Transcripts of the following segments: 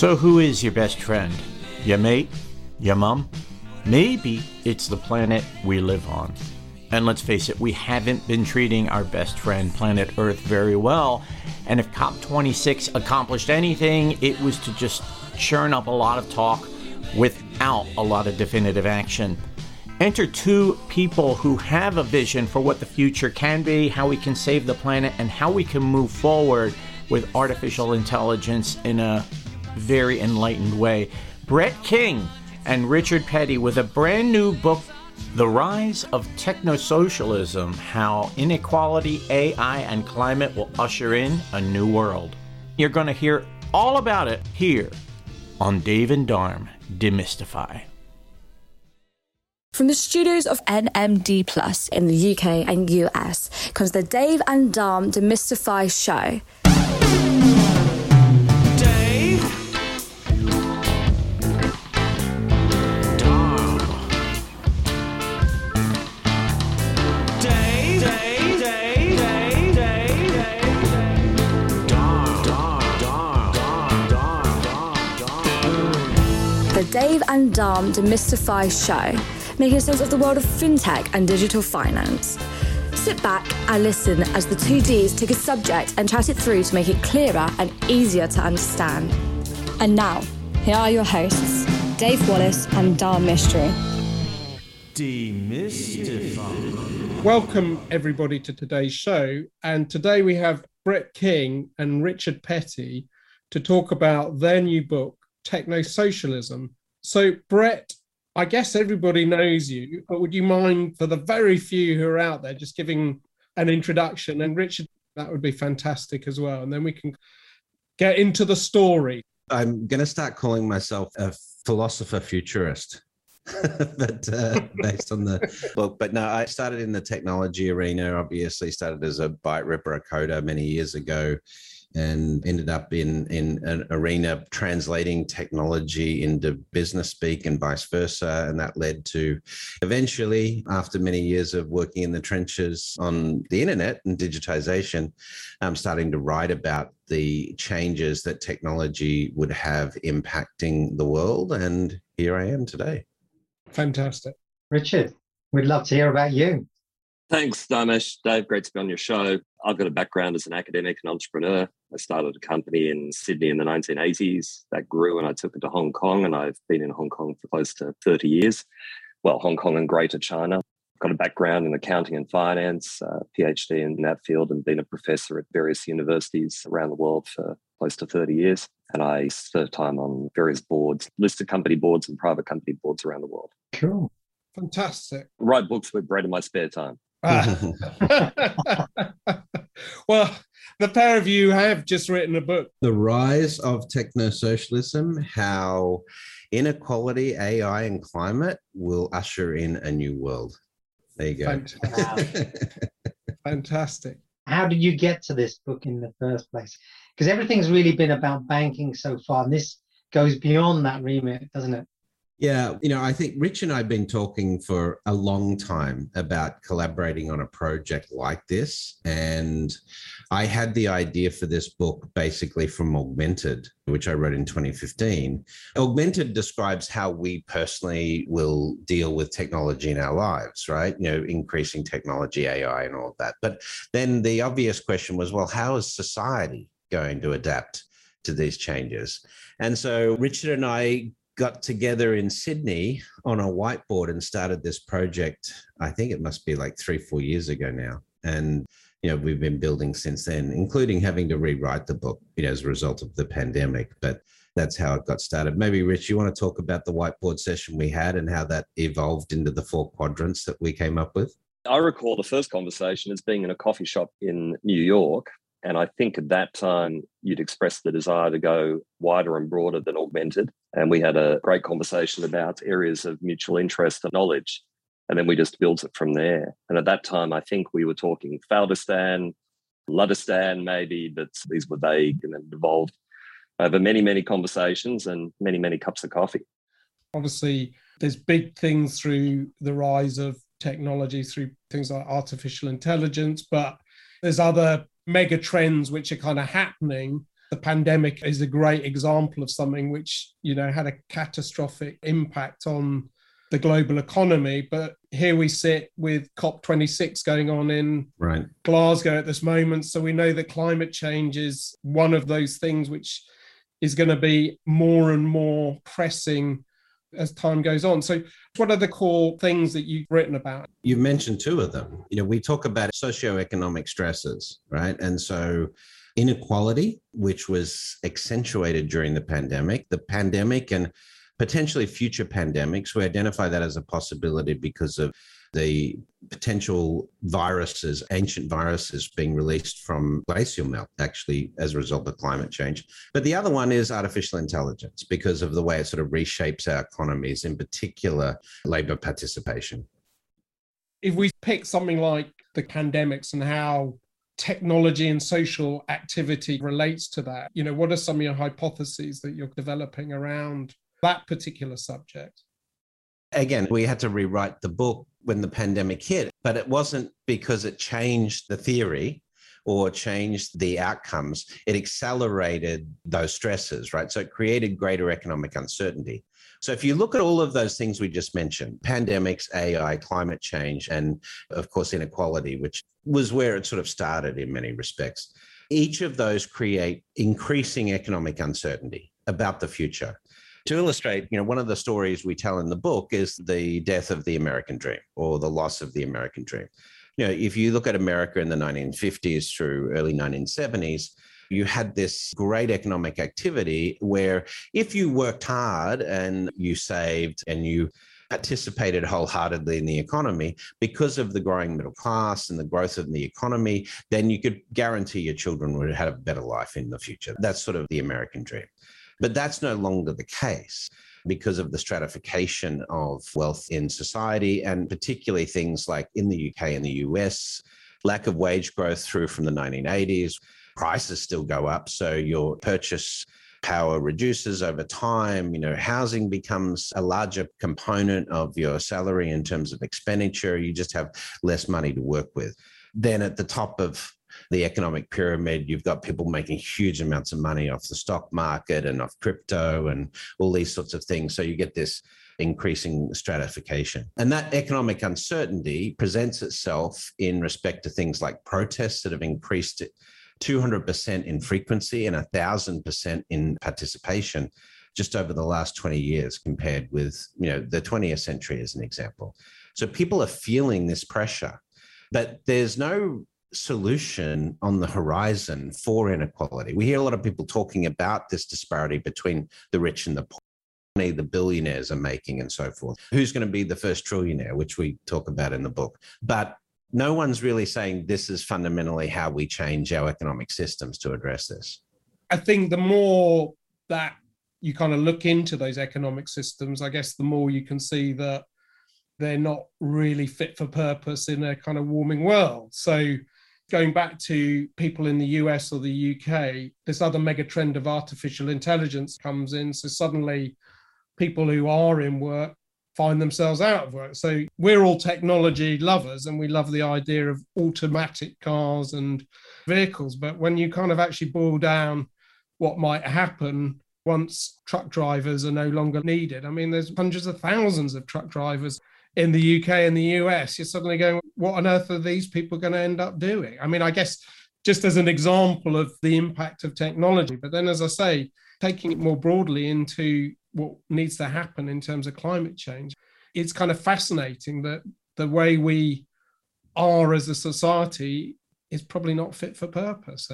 So who is your best friend? Your mate? Your mum? Maybe it's the planet we live on. And let's face it, we haven't been treating our best friend, planet Earth, very well. And if COP26 accomplished anything, it was to just churn up a lot of talk without a lot of definitive action. Enter two people who have a vision for what the future can be, how we can save the planet, and how we can move forward with artificial intelligence in a very enlightened way. Brett King and Richard Petty with a brand new book, The Rise of Techno-Socialism, How Inequality, AI, and Climate Will Usher in a New World. You're going to hear all about it here on Dave and Dharm Demystify. From the studios of NMD+ in the UK and US comes the Dave and Dharm Demystify show. Dave and Dharm Demystify show, making sense of the world of fintech and digital finance. Sit back and listen as the two Ds take a subject and chat it through to make it clearer and easier to understand. And now, here are your hosts, Dave Wallace and Dharmesh Mistry. Demystify. Welcome, everybody, to today's show. And today we have Brett King and Richard Petty to talk about their new book, Techno-Socialism. So, Brett, I guess everybody knows you, but would you mind, for the very few who are out there, just giving an introduction? And Richard, that would be fantastic as well. And then we can get into the story. I'm going to start calling myself a philosopher futurist, but based on the book. But no, I started in the technology arena, obviously started as a byte ripper, a coder many years ago, and ended up in an arena translating technology into business speak and vice versa. And that led to eventually, after many years of working in the trenches on the internet and digitization, starting to write about the changes that technology would have impacting the world. And here I am today. Fantastic. Richard, we'd love to hear about you. Thanks, Dharmesh. Dave, great to be on your show. I've got a background as an academic and entrepreneur. I started a company in Sydney in the 1980s. That grew and I took it to Hong Kong, and I've been in Hong Kong for close to 30 years. Well, Hong Kong and Greater China. I've got a background in accounting and finance, a PhD in that field, and been a professor at various universities around the world for close to 30 years. And I served time on various boards, listed company boards and private company boards around the world. Cool. Fantastic. I write books with Brett in my spare time. Well, the pair of you have just written a book, The Rise of Techno-Socialism, How Inequality, AI, and Climate Will Usher in a New World. There you go. Fantastic. How did you get to this book in the first place? Because everything's really been about banking so far, and this goes beyond that remit, doesn't it? Yeah, I think Rich and I have been talking for a long time about collaborating on a project like this. And I had the idea for this book basically from Augmented, which I wrote in 2015. Augmented describes how we personally will deal with technology in our lives, right? Increasing technology, AI and all of that. But then the obvious question was, well, how is society going to adapt to these changes? And so Richard and I got together in Sydney on a whiteboard and started this project. I think it must be like 3-4 years ago now. And, we've been building since then, including having to rewrite the book, as a result of the pandemic. But that's how it got started. Maybe, Rich, you want to talk about the whiteboard session we had and how that evolved into the 4 quadrants that we came up with? I recall the first conversation as being in a coffee shop in New York. And I think at that time, you'd expressed the desire to go wider and broader than Augmented. And we had a great conversation about areas of mutual interest and knowledge. And then we just built it from there. And at that time, I think we were talking Faldistan, Luddistan maybe, but these were vague and then evolved over many, many conversations and many, many cups of coffee. Obviously, there's big things through the rise of technology, through things like artificial intelligence, but there's other mega trends which are kind of happening The pandemic is a great example of something which, you know, had a catastrophic impact on the global economy. But here we sit with COP26 going on in Glasgow at this moment. So we know that climate change is one of those things which is going to be more and more pressing as time goes on. So what are the core things that you've written about? You've mentioned two of them. You know, we talk about socioeconomic stresses, right? And so inequality, which was accentuated during the pandemic and potentially future pandemics. We identify that as a possibility because of the potential viruses, ancient viruses being released from glacial melt, actually, as a result of climate change. But the other one is artificial intelligence, because of the way it sort of reshapes our economies, in particular, labor participation. If we pick something like the pandemics and how technology and social activity relates to that, you know, what are some of your hypotheses that you're developing around that particular subject? Again, we had to rewrite the book when the pandemic hit, but it wasn't because it changed the theory or changed the outcomes. It accelerated those stresses, right? So it created greater economic uncertainty. So if you look at all of those things we just mentioned, pandemics, AI, climate change, and of course, inequality, which was where it sort of started in many respects, each of those create increasing economic uncertainty about the future. To illustrate, you know, one of the stories we tell in the book is the death of the American dream, or the loss of the American dream. You know, if you look at America in the 1950s through early 1970s, you had this great economic activity where if you worked hard and you saved and you participated wholeheartedly in the economy, because of the growing middle class and the growth of the economy, then you could guarantee your children would have a better life in the future. That's sort of the American dream. But that's no longer the case because of the stratification of wealth in society, and particularly things like in the UK and the US, lack of wage growth through from the 1980s, prices still go up. So your purchase power reduces over time. You know, housing becomes a larger component of your salary in terms of expenditure. You just have less money to work with. Then at the top of the economic pyramid, you've got people making huge amounts of money off the stock market and off crypto and all these sorts of things. So you get this increasing stratification. And that economic uncertainty presents itself in respect to things like protests that have increased 200% in frequency and 1,000% in participation just over the last 20 years compared with, you know, the 20th century as an example. So people are feeling this pressure, but there's no solution on the horizon for inequality. We hear a lot of people talking about this disparity between the rich and the poor, money the billionaires are making and so forth. Who's going to be the first trillionaire, which we talk about in the book. But no one's really saying this is fundamentally how we change our economic systems to address this. I think the more that you kind of look into those economic systems, I guess the more you can see that they're not really fit for purpose in a kind of warming world. So going back to people in the US or the UK, this other mega trend of artificial intelligence comes in. So suddenly people who are in work find themselves out of work. So we're all technology lovers and we love the idea of automatic cars and vehicles. But when you kind of actually boil down what might happen once truck drivers are no longer needed, I mean, there's hundreds of thousands of truck drivers in the UK and the US, you're suddenly going, what on earth are these people going to end up doing? I mean, I guess just as an example of the impact of technology, but then, as I say, taking it more broadly into what needs to happen in terms of climate change, it's kind of fascinating that the way we are as a society is probably not fit for purpose.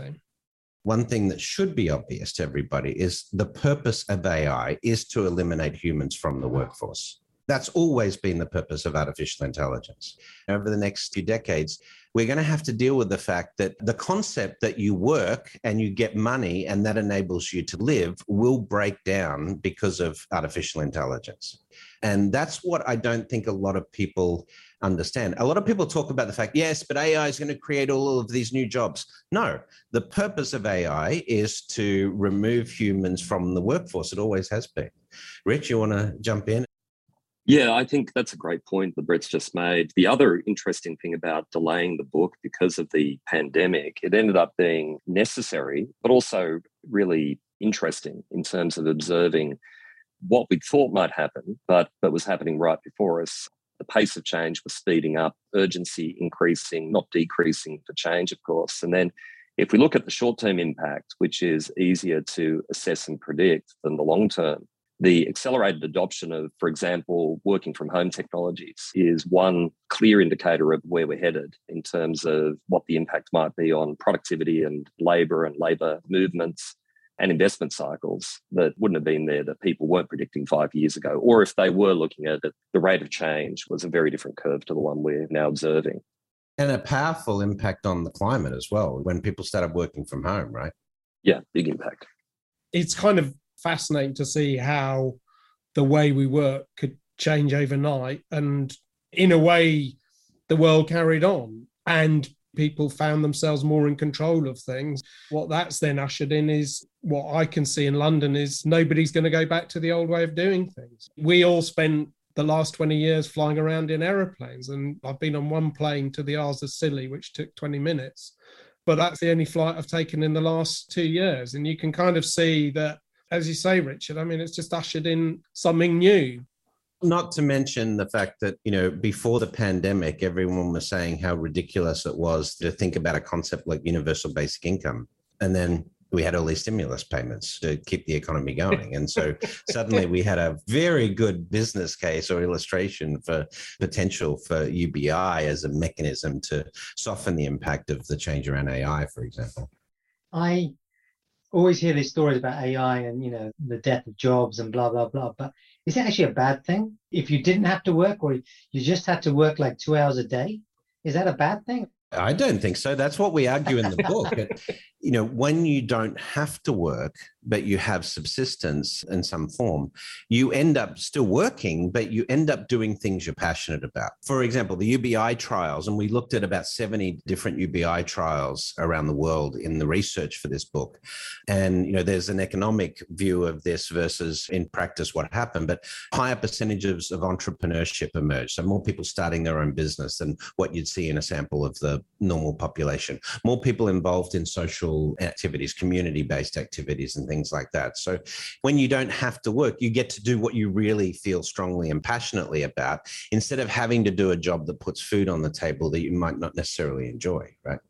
One thing that should be obvious to everybody is the purpose of AI is to eliminate humans from the workforce. That's always been the purpose of artificial intelligence. Over the next few decades, we're going to have to deal with the fact that the concept that you work and you get money and that enables you to live will break down because of artificial intelligence. And that's what I don't think a lot of people understand. A lot of people talk about the fact, yes, but AI is going to create all of these new jobs. No, the purpose of AI is to remove humans from the workforce. It always has been. Rich, you want to jump in? Yeah, I think that's a great point that Brett's just made. The other interesting thing about delaying the book because of the pandemic, it ended up being necessary, but also really interesting in terms of observing what we thought might happen, but was happening right before us. The pace of change was speeding up, urgency increasing, not decreasing for change, of course. And then if we look at the short-term impact, which is easier to assess and predict than the long-term, the accelerated adoption of, for example, working from home technologies is one clear indicator of where we're headed in terms of what the impact might be on productivity and labour movements and investment cycles that wouldn't have been there, that people weren't predicting 5 years ago. Or if they were looking at it, the rate of change was a very different curve to the one we're now observing. And a powerful impact on the climate as well, when people started working from home, right? Yeah, big impact. It's kind of fascinating to see how the way we work could change overnight, and in a way the world carried on and people found themselves more in control of things. What that's then ushered in is what I can see in London is nobody's going to go back to the old way of doing things. We all spent the last 20 years flying around in aeroplanes, and I've been on one plane to the Isles of Scilly which took 20 minutes, but that's the only flight I've taken in the last 2 years. And you can kind of see that, as you say, Richard, I mean, it's just ushered in something new. Not to mention the fact that, you know, before the pandemic, everyone was saying how ridiculous it was to think about a concept like universal basic income. And then we had all these stimulus payments to keep the economy going. And so suddenly we had a very good business case or illustration for potential for UBI as a mechanism to soften the impact of the change around AI, for example. I always hear these stories about AI and, you know, the death of jobs and blah, blah, blah. But is it actually a bad thing? If you didn't have to work, or you just had to work like 2 hours a day, is that a bad thing? I don't think so. That's what we argue in the book. You know, when you don't have to work, but you have subsistence in some form, you end up still working, but you end up doing things you're passionate about. For example, the UBI trials, and we looked at about 70 different UBI trials around the world in the research for this book. And, you know, there's an economic view of this versus in practice what happened, but higher percentages of entrepreneurship emerged. So more people starting their own business than what you'd see in a sample of the normal population, more people involved in social activities, community-based activities and things like that. So when you don't have to work, you get to do what you really feel strongly and passionately about, instead of having to do a job that puts food on the table that you might not necessarily enjoy, right?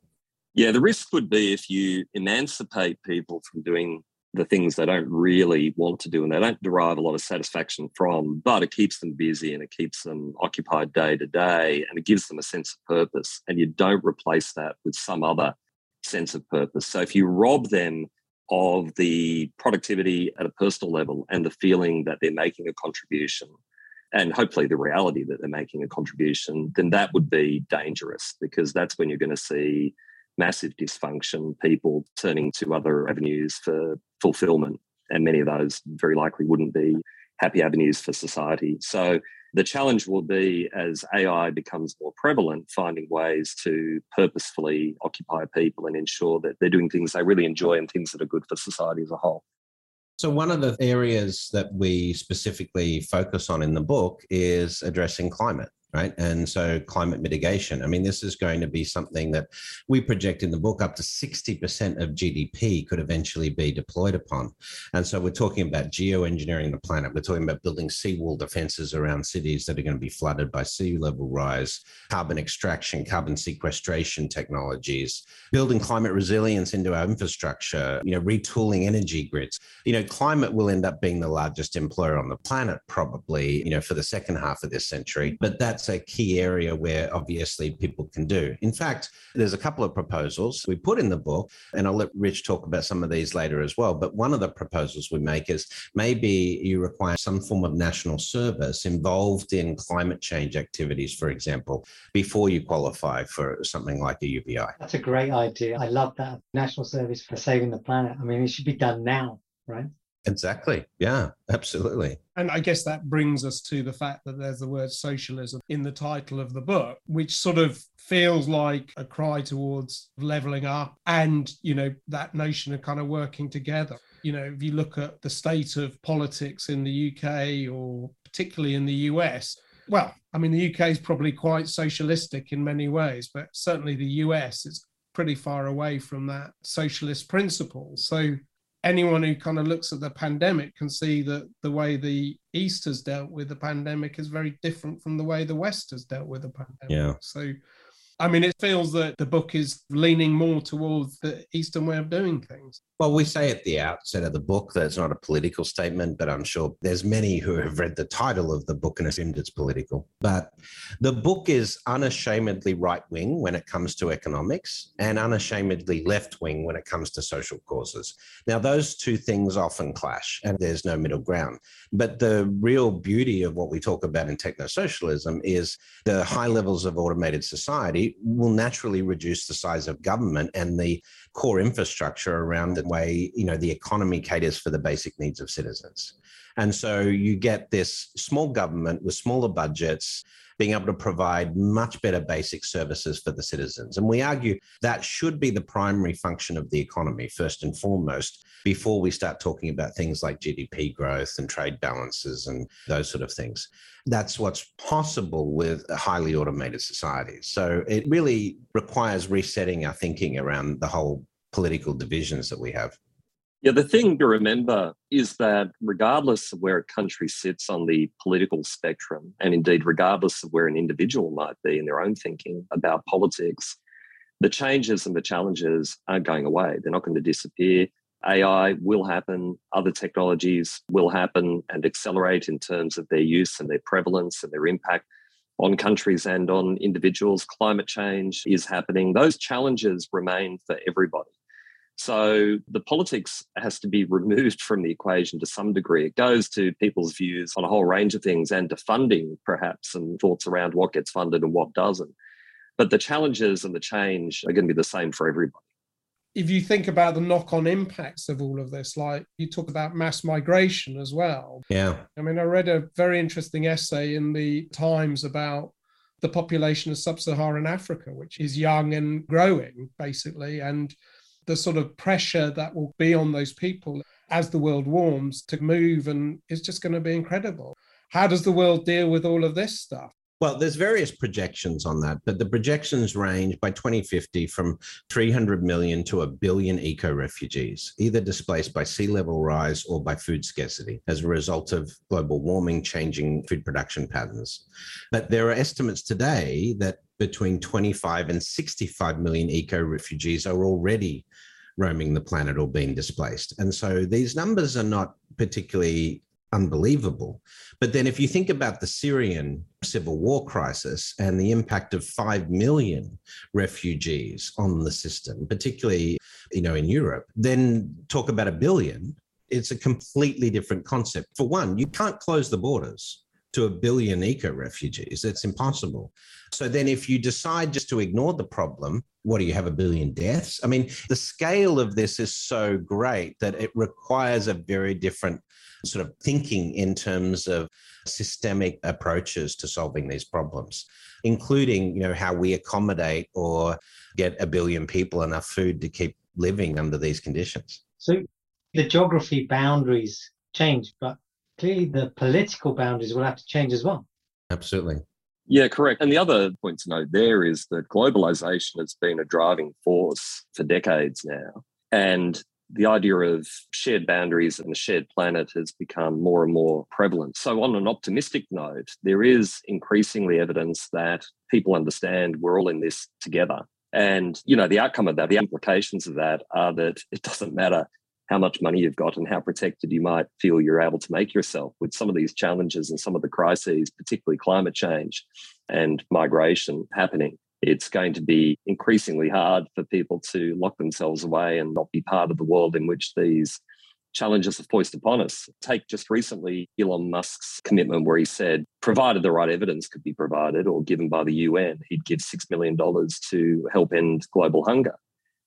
Yeah, the risk would be if you emancipate people from doing the things they don't really want to do and they don't derive a lot of satisfaction from, but it keeps them busy and it keeps them occupied day to day and it gives them a sense of purpose, and you don't replace that with some other sense of purpose. So if you rob them of the productivity at a personal level and the feeling that they're making a contribution, and hopefully the reality that they're making a contribution, then that would be dangerous, because that's when you're going to see massive dysfunction, people turning to other avenues for fulfillment, and many of those very likely wouldn't be happy avenues for society. So the challenge will be, as AI becomes more prevalent, finding ways to purposefully occupy people and ensure that they're doing things they really enjoy and things that are good for society as a whole. So one of the areas that we specifically focus on in the book is addressing climate. Right. And so climate mitigation. I mean, this is going to be something that we project in the book up to 60% of GDP could eventually be deployed upon. And so we're talking about geoengineering the planet. We're talking about building seawall defenses around cities that are going to be flooded by sea level rise, carbon extraction, carbon sequestration technologies, building climate resilience into our infrastructure, you know, retooling energy grids. You know, climate will end up being the largest employer on the planet, probably, you know, for the second half of this century. But that's a key area where obviously people can do. In fact, there's a couple of proposals we put in the book, and I'll let Rich talk about some of these later as well. But one of the proposals we make is maybe you require some form of national service involved in climate change activities, for example, before you qualify for something like a UBI. That's a great idea. I love that. National service for saving the planet. I mean, it should be done now, right? Exactly. Yeah, absolutely. And I guess that brings us to the fact that there's the word socialism in the title of the book, which sort of feels like a cry towards leveling up and, you know, that notion of kind of working together. You know, if you look at the state of politics in the UK, or particularly in the US, well, I mean, the UK is probably quite socialistic in many ways, but certainly the US is pretty far away from that socialist principle. So anyone who kind of looks at the pandemic can see that the way the East has dealt with the pandemic is very different from the way the West has dealt with the pandemic. Yeah. So, I mean, it feels that the book is leaning more towards the Eastern way of doing things. Well, we say at the outset of the book that it's not a political statement, but I'm sure there's many who have read the title of the book and assumed it's political. But the book is unashamedly right-wing when it comes to economics and unashamedly left-wing when it comes to social causes. Now, those two things often clash and there's no middle ground. But the real beauty of what we talk about in technosocialism is the high levels of automated society will naturally reduce the size of government and the core infrastructure around the way, you know, the economy caters for the basic needs of citizens. And so you get this small government with smaller budgets being able to provide much better basic services for the citizens. And we argue that should be the primary function of the economy, first and foremost, before we start talking about things like GDP growth and trade balances and those sort of things. That's what's possible with a highly automated society. So it really requires resetting our thinking around the whole political divisions that we have. Yeah, the thing to remember is that regardless of where a country sits on the political spectrum, and indeed regardless of where an individual might be in their own thinking about politics, the changes and the challenges aren't going away. They're not going to disappear. AI will happen, other technologies will happen and accelerate in terms of their use and their prevalence and their impact on countries and on individuals. Climate change is happening. Those challenges remain for everybody. So the politics has to be removed from the equation to some degree. It goes to people's views on a whole range of things and to funding, perhaps, and thoughts around what gets funded and what doesn't. But the challenges and the change are going to be the same for everybody. If you think about the knock-on impacts of all of this, like you talk about mass migration as well. Yeah. I mean, I read a very interesting essay in the Times about the population of sub-Saharan Africa, which is young and growing, basically, and the sort of pressure that will be on those people as the world warms to move, and it's just going to be incredible. How does the world deal with all of this stuff? Well, there's various projections on that, but the projections range by 2050 from 300 million to 1 billion eco-refugees, either displaced by sea level rise or by food scarcity as a result of global warming changing food production patterns. But there are estimates today that between 25 and 65 million eco-refugees are already roaming the planet or being displaced. And so these numbers are not particularly unbelievable. But then if you think about the Syrian civil war crisis and the impact of 5 million refugees on the system, particularly, you know, in Europe, then talk about 1 billion, it's a completely different concept. For one, you can't close the borders to 1 billion eco-refugees. It's impossible. So then if you decide just to ignore the problem, what do you have, 1 billion deaths? I mean, the scale of this is so great that it requires a very different sort of thinking in terms of systemic approaches to solving these problems, including, you know, how we accommodate or get 1 billion people enough food to keep living under these conditions. So the geography boundaries change, but clearly the political boundaries will have to change as well. Absolutely. Yeah, correct. And the other point to note there is that globalization has been a driving force for decades now. And the idea of shared boundaries and a shared planet has become more and more prevalent. So on an optimistic note, there is increasingly evidence that people understand we're all in this together. And, you know, the outcome of that, the implications of that are that it doesn't matter how much money you've got and how protected you might feel you're able to make yourself with some of these challenges and some of the crises, particularly climate change and migration happening. It's going to be increasingly hard for people to lock themselves away and not be part of the world in which these challenges are foisted upon us. Take just recently Elon Musk's commitment where he said, provided the right evidence could be provided or given by the UN, he'd give $6 million to help end global hunger.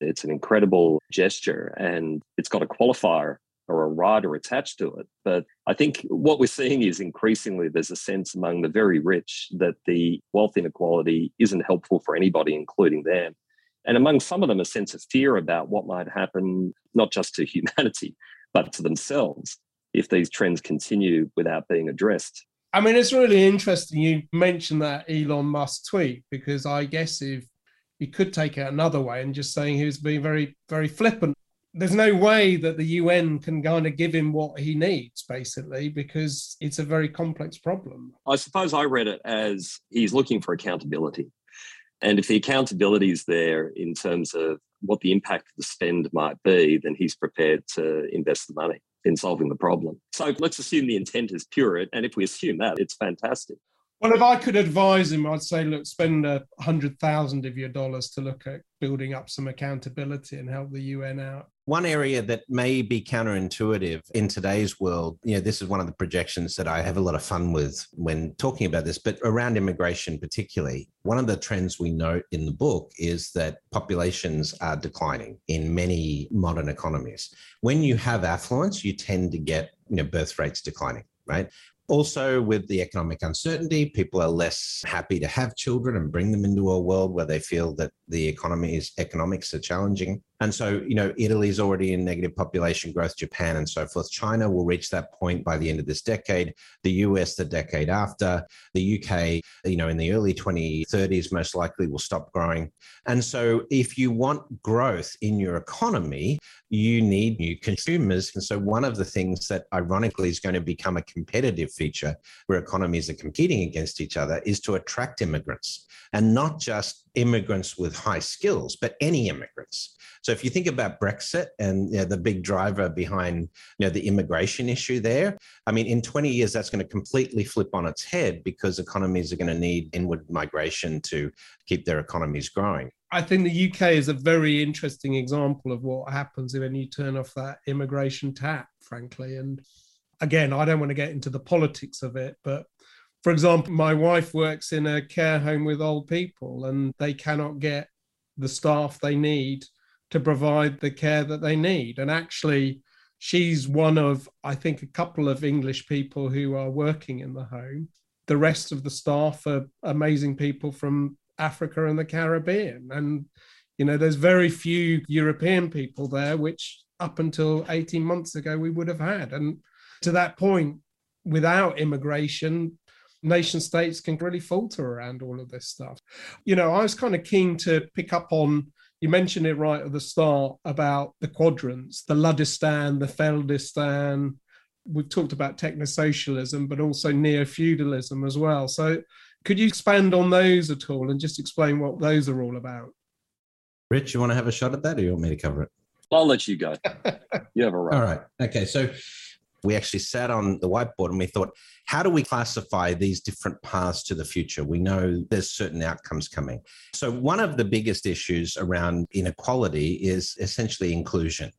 It's an incredible gesture and it's got a qualifier or a rider attached to it. But I think what we're seeing is increasingly there's a sense among the very rich that the wealth inequality isn't helpful for anybody, including them. And among some of them, a sense of fear about what might happen, not just to humanity, but to themselves if these trends continue without being addressed. I mean, it's really interesting you mentioned that Elon Musk tweet, because I guess if you could take it another way and just saying he was being very, very flippant. there's no way that the UN can kind of give him what he needs, basically, because it's a very complex problem. I suppose I read it as he's looking for accountability. And if the accountability is there in terms of what the impact of the spend might be, then he's prepared to invest the money in solving the problem. So let's assume the intent is pure. And if we assume that, it's fantastic. Well, if I could advise him, I'd say, look, spend $100,000 of your dollars to look at building up some accountability and help the UN out. One area that may be counterintuitive in today's world, you know, this is one of the projections that I have a lot of fun with when talking about this, but around immigration particularly, one of the trends we note in the book is that populations are declining in many modern economies. When you have affluence, you tend to get, you know, birth rates declining, right? Also, with the economic uncertainty, people are less happy to have children and bring them into a world where they feel that the economics are challenging. And so, you know, Italy's already in negative population growth, Japan and so forth. China will reach that point by the end of this decade, the US the decade after, the UK, you know, in the early 2030s, most likely will stop growing. And so if you want growth in your economy, you need new consumers. And so one of the things that ironically is going to become a competitive feature where economies are competing against each other is to attract immigrants, and not just immigrants with high skills, but any immigrants. So if you think about Brexit and, you know, the big driver behind, you know, the immigration issue there, I mean, in 20 years, that's going to completely flip on its head because economies are going to need inward migration to keep their economies growing. I think the UK is a very interesting example of what happens when you turn off that immigration tap, frankly. And again, I don't want to get into the politics of it, but for example, my wife works in a care home with old people, and they cannot get the staff they need to provide the care that they need. And actually, she's one of, I think, a couple of English people who are working in the home. The rest of the staff are amazing people from Africa and the Caribbean. And, you know, there's very few European people there, which up until 18 months ago, we would have had. And to that point, without immigration, nation states can really falter around all of this stuff. You know, I was kind of keen to pick up on, you mentioned it right at the start about the quadrants, the Luddistan, the Faldistan. We've talked about technosocialism, but also neo-feudalism as well. So could you expand on those at all and just explain what those are all about? Rich, you want to have a shot at that, or you want me to cover it? I'll let you go. You have a right. All right. Okay. So we actually sat on the whiteboard and we thought, how do we classify these different paths to the future? We know there's certain outcomes coming. So one of the biggest issues around inequality is essentially inclusion.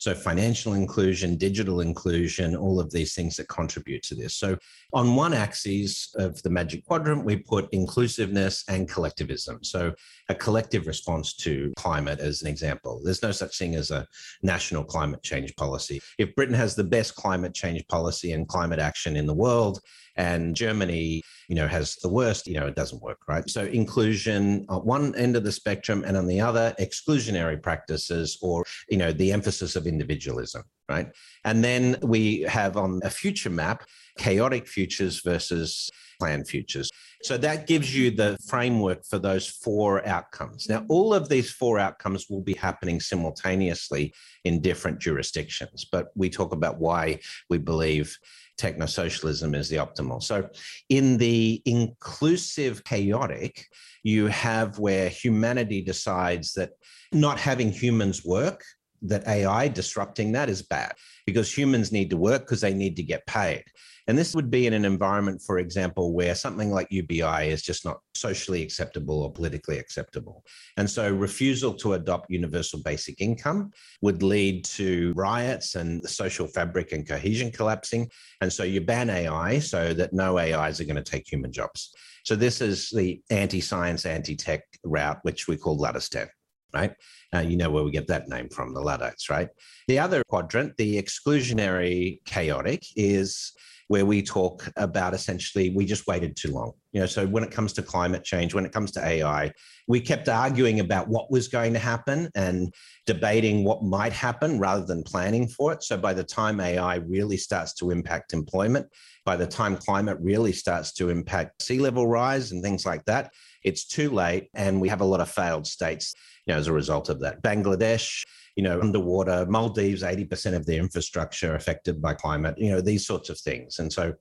So financial inclusion, digital inclusion, all of these things that contribute to this. So on one axis of the magic quadrant, we put inclusiveness and collectivism. So a collective response to climate as an example. There's no such thing as a national climate change policy. If Britain has the best climate change policy and climate action in the world, and Germany, you know, has the worst, you know, it doesn't work, right? So inclusion on one end of the spectrum, and on the other, exclusionary practices, or, you know, the emphasis of individualism, right? And then we have on a future map, chaotic futures versus planned futures. So that gives you the framework for those four outcomes. Now, all of these four outcomes will be happening simultaneously in different jurisdictions, but we talk about why we believe technosocialism is the optimal. So in the inclusive chaotic, you have where humanity decides that not having humans work, that AI disrupting that is bad, because humans need to work because they need to get paid. And this would be in an environment, for example, where something like UBI is just not socially acceptable or politically acceptable. And so refusal to adopt universal basic income would lead to riots and the social fabric and cohesion collapsing. And so you ban AI so that no AIs are going to take human jobs. So this is the anti-science, anti-tech route, which we call Luddistan. Right? You know where we get that name from, the Luddites, right? The other quadrant, the exclusionary chaotic, is where we talk about essentially we just waited too long. You know, so when it comes to climate change, when it comes to AI, we kept arguing about what was going to happen and debating what might happen rather than planning for it. So by the time AI really starts to impact employment, by the time climate really starts to impact sea level rise and things like that, It's too late, and we have a lot of failed states, as a result of that. Bangladesh, underwater, Maldives, 80% of their infrastructure affected by climate, these sorts of things. And so,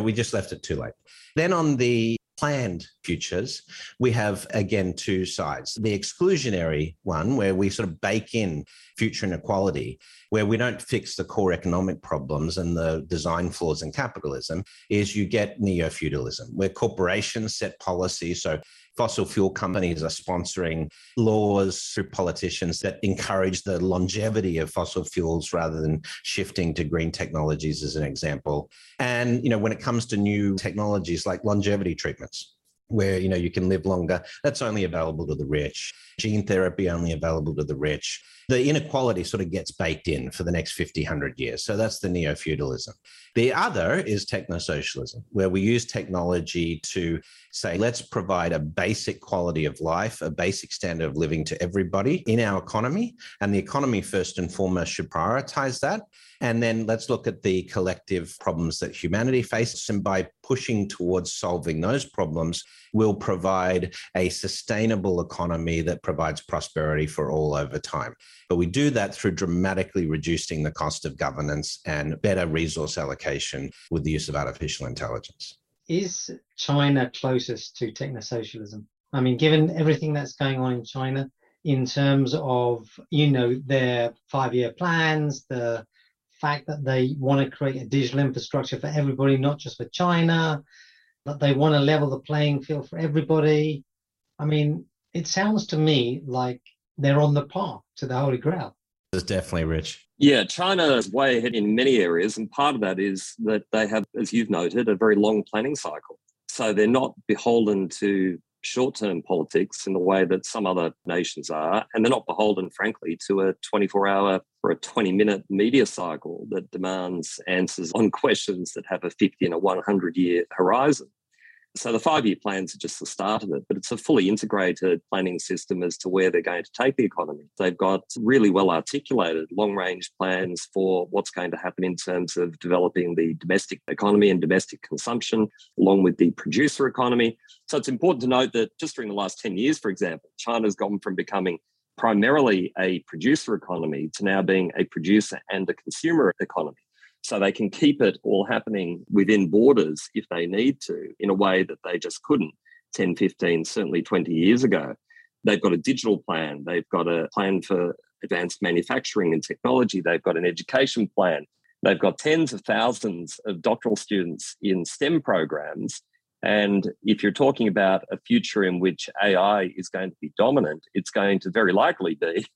we just left it too late. Then on the planned futures, we have, again, two sides. The exclusionary one, where we sort of bake in future inequality, where we don't fix the core economic problems and the design flaws in capitalism, is you get neo-feudalism, where corporations set policy. So fossil fuel companies are sponsoring laws through politicians that encourage the longevity of fossil fuels rather than shifting to green technologies, as an example. And, when it comes to new technologies like longevity treatments, where, you can live longer, that's only available to the rich. Gene therapy, only available to the rich. The inequality sort of gets baked in for the next 50, 100 years. So that's the neo-feudalism. The other is technosocialism, where we use technology to say, let's provide a basic quality of life, a basic standard of living to everybody in our economy. And the economy, first and foremost, should prioritize that. And then let's look at the collective problems that humanity faces. And by pushing towards solving those problems, we'll provide a sustainable economy that provides prosperity for all over time. But we do that through dramatically reducing the cost of governance and better resource allocation with the use of artificial intelligence. Is China closest to technosocialism? I mean, given everything that's going on in China in terms of, their five-year plans, the fact that they want to create a digital infrastructure for everybody, not just for China, that they want to level the playing field for everybody. I mean, it sounds to me like they're on the path to the Holy Grail. It's definitely Rich. Yeah, China is way ahead in many areas. And part of that is that they have, as you've noted, a very long planning cycle. So they're not beholden to short-term politics in the way that some other nations are. And they're not beholden, frankly, to a 24-hour or a 20-minute media cycle that demands answers on questions that have a 50 and a 100-year horizon. So the five-year plans are just the start of it, but it's a fully integrated planning system as to where they're going to take the economy. They've got really well-articulated long-range plans for what's going to happen in terms of developing the domestic economy and domestic consumption, along with the producer economy. So it's important to note that just during the last 10 years, for example, China's gone from becoming primarily a producer economy to now being a producer and a consumer economy. So they can keep it all happening within borders if they need to, in a way that they just couldn't 10, 15, certainly 20 years ago. They've got a digital plan. They've got a plan for advanced manufacturing and technology. They've got an education plan. They've got tens of thousands of doctoral students in STEM programs. And if you're talking about a future in which AI is going to be dominant, it's going to very likely be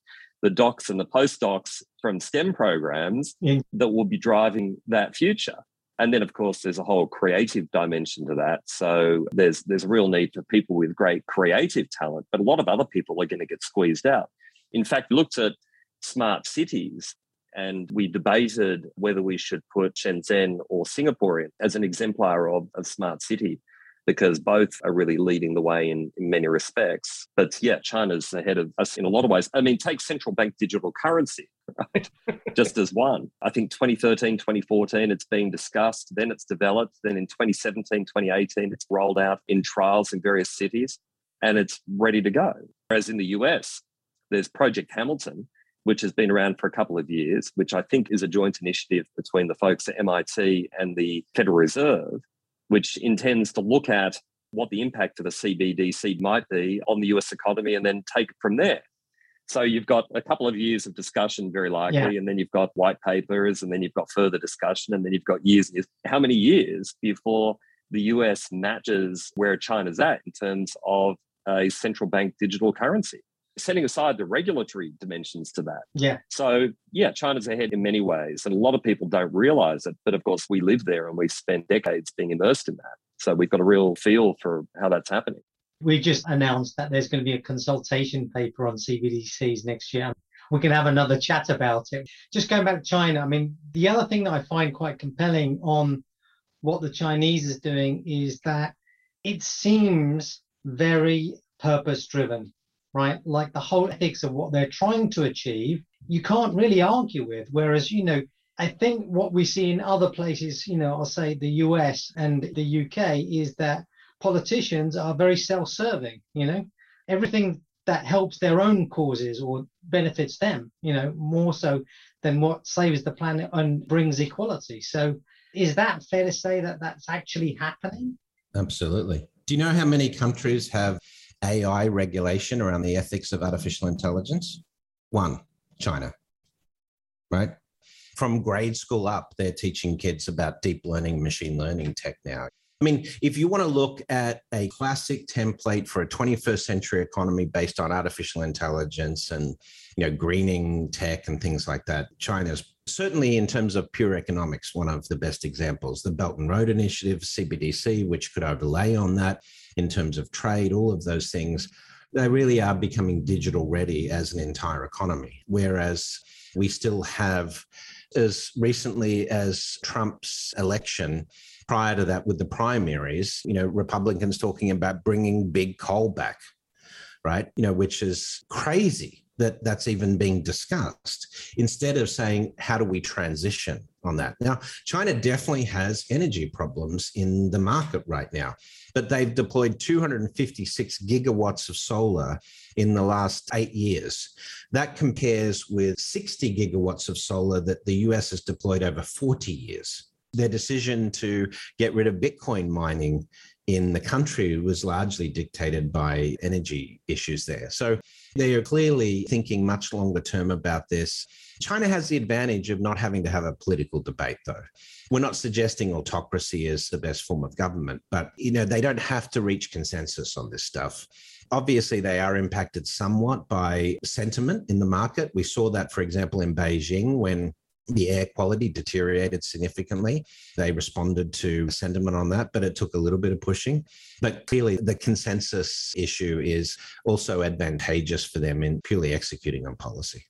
the docs and the postdocs from STEM programs that will be driving that future. And then, of course, there's a whole creative dimension to that. So there's a real need for people with great creative talent, but a lot of other people are going to get squeezed out. In fact, we looked at smart cities and we debated whether we should put Shenzhen or Singapore in as an exemplar of smart city, because both are really leading the way in many respects. But yeah, China's ahead of us in a lot of ways. I mean, take central bank digital currency, right? Just as one. I think 2013, 2014, it's being discussed, then it's developed. Then in 2017, 2018, it's rolled out in trials in various cities and it's ready to go. Whereas in the US, there's Project Hamilton, which has been around for a couple of years, which I think is a joint initiative between the folks at MIT and the Federal Reserve, which intends to look at what the impact of a CBDC might be on the US economy and then take it from there. So you've got a couple of years of discussion, very likely, and then you've got white papers, and then you've got further discussion, and then you've got years and years. How many years before the US matches where China's at in terms of a central bank digital currency? Setting aside the regulatory dimensions to that. Yeah. So, yeah, China's ahead in many ways. And a lot of people don't realize it. But of course, we live there and we spend decades being immersed in that. So we've got a real feel for how that's happening. We just announced that there's going to be a consultation paper on CBDCs next year. We can have another chat about it. Just going back to China, I mean, the other thing that I find quite compelling on what the Chinese is doing is that it seems very purpose-driven. Right? Like the whole ethics of what they're trying to achieve, you can't really argue with. Whereas, I think what we see in other places, I'll say the US and the UK, is that politicians are very self-serving, you know, everything that helps their own causes or benefits them, you know, more so than what saves the planet and brings equality. So is that fair to say that that's actually happening? Absolutely. Do you know how many countries have AI regulation around the ethics of artificial intelligence? One, China, right? From grade school up, they're teaching kids about deep learning, machine learning tech now. I mean, if you want to look at a classic template for a 21st century economy based on artificial intelligence and, you know, greening tech and things like that, China's certainly, in terms of pure economics, one of the best examples. The Belt and Road Initiative, CBDC, which could overlay on that in terms of trade, all of those things, they really are becoming digital ready as an entire economy. Whereas we still have, as recently as Trump's election, prior to that with the primaries, you know, Republicans talking about bringing big coal back, right? You know, which is crazy that that's even being discussed, instead of saying, how do we transition on that? Now, China definitely has energy problems in the market right now, but they've deployed 256 gigawatts of solar in the last 8 years. That compares with 60 gigawatts of solar that the US has deployed over 40 years. Their decision to get rid of Bitcoin mining in the country was largely dictated by energy issues there. So they are clearly thinking much longer term about this. China has the advantage of not having to have a political debate, though. We're not suggesting autocracy is the best form of government, but, you know, they don't have to reach consensus on this stuff. Obviously, they are impacted somewhat by sentiment in the market. We saw that, for example, in Beijing when the air quality deteriorated significantly. They responded to sentiment on that, but it took a little bit of pushing. But clearly, the consensus issue is also advantageous for them in purely executing on policy.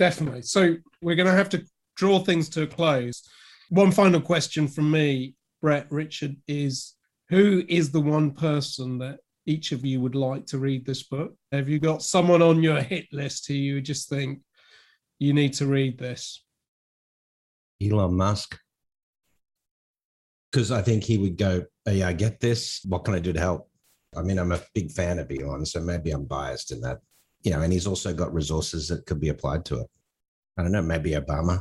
Definitely. So we're going to have to draw things to a close. One final question from me, Brett, Richard, is who is the one person that each of you would like to read this book? Have you got someone on your hit list who you just think you need to read this? Elon Musk, because I think he would go, oh, yeah, I get this. What can I do to help? I mean, I'm a big fan of Elon, so maybe I'm biased in that, you know, and he's also got resources that could be applied to it. I don't know, maybe Obama.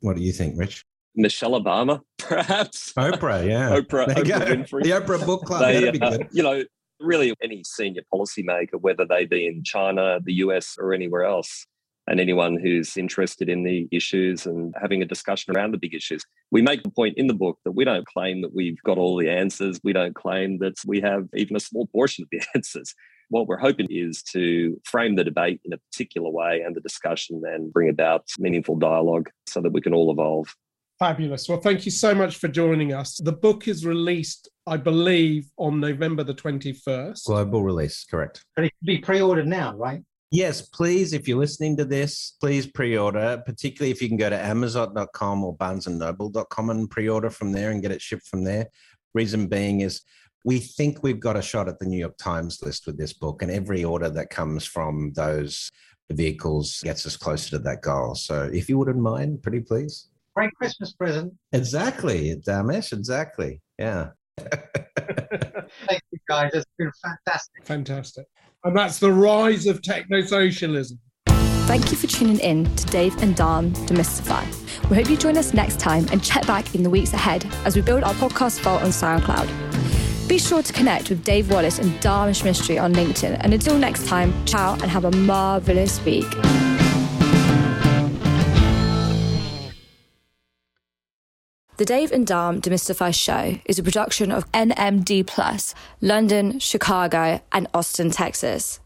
What do you think, Rich? Michelle Obama, perhaps. Oprah, yeah. Oprah Winfrey. The Oprah Book Club, that'd be good. You know, really any senior policymaker, whether they be in China, the US or anywhere else, and anyone who's interested in the issues and having a discussion around the big issues. We make the point in the book that we don't claim that we've got all the answers. We don't claim that we have even a small portion of the answers. What we're hoping is to frame the debate in a particular way and the discussion and bring about meaningful dialogue so that we can all evolve. Fabulous. Well, thank you so much for joining us. The book is released, I believe, on November the 21st. Global release, correct. But it can be pre-ordered now, right? Yes, please, if you're listening to this, please pre-order, particularly if you can go to Amazon.com or BarnesandNoble.com and pre-order from there and get it shipped from there. Reason being is we think we've got a shot at the New York Times list with this book, and every order that comes from those vehicles gets us closer to that goal. So if you wouldn't mind, pretty please. Great Christmas present. Exactly, Dharmesh, exactly. Yeah. Thank you, guys. It's been fantastic. Fantastic. And that's The Rise of Techno-Socialism. Thank you for tuning in to Dave and Dharm Demystify. We hope you join us next time and check back in the weeks ahead as we build our podcast vault on SoundCloud. Be sure to connect with Dave Wallace and Dharmesh Mistry on LinkedIn. And until next time, ciao and have a marvellous week. The Dave and Dharm Demystify Show is a production of NMD+, London, Chicago, and Austin, Texas.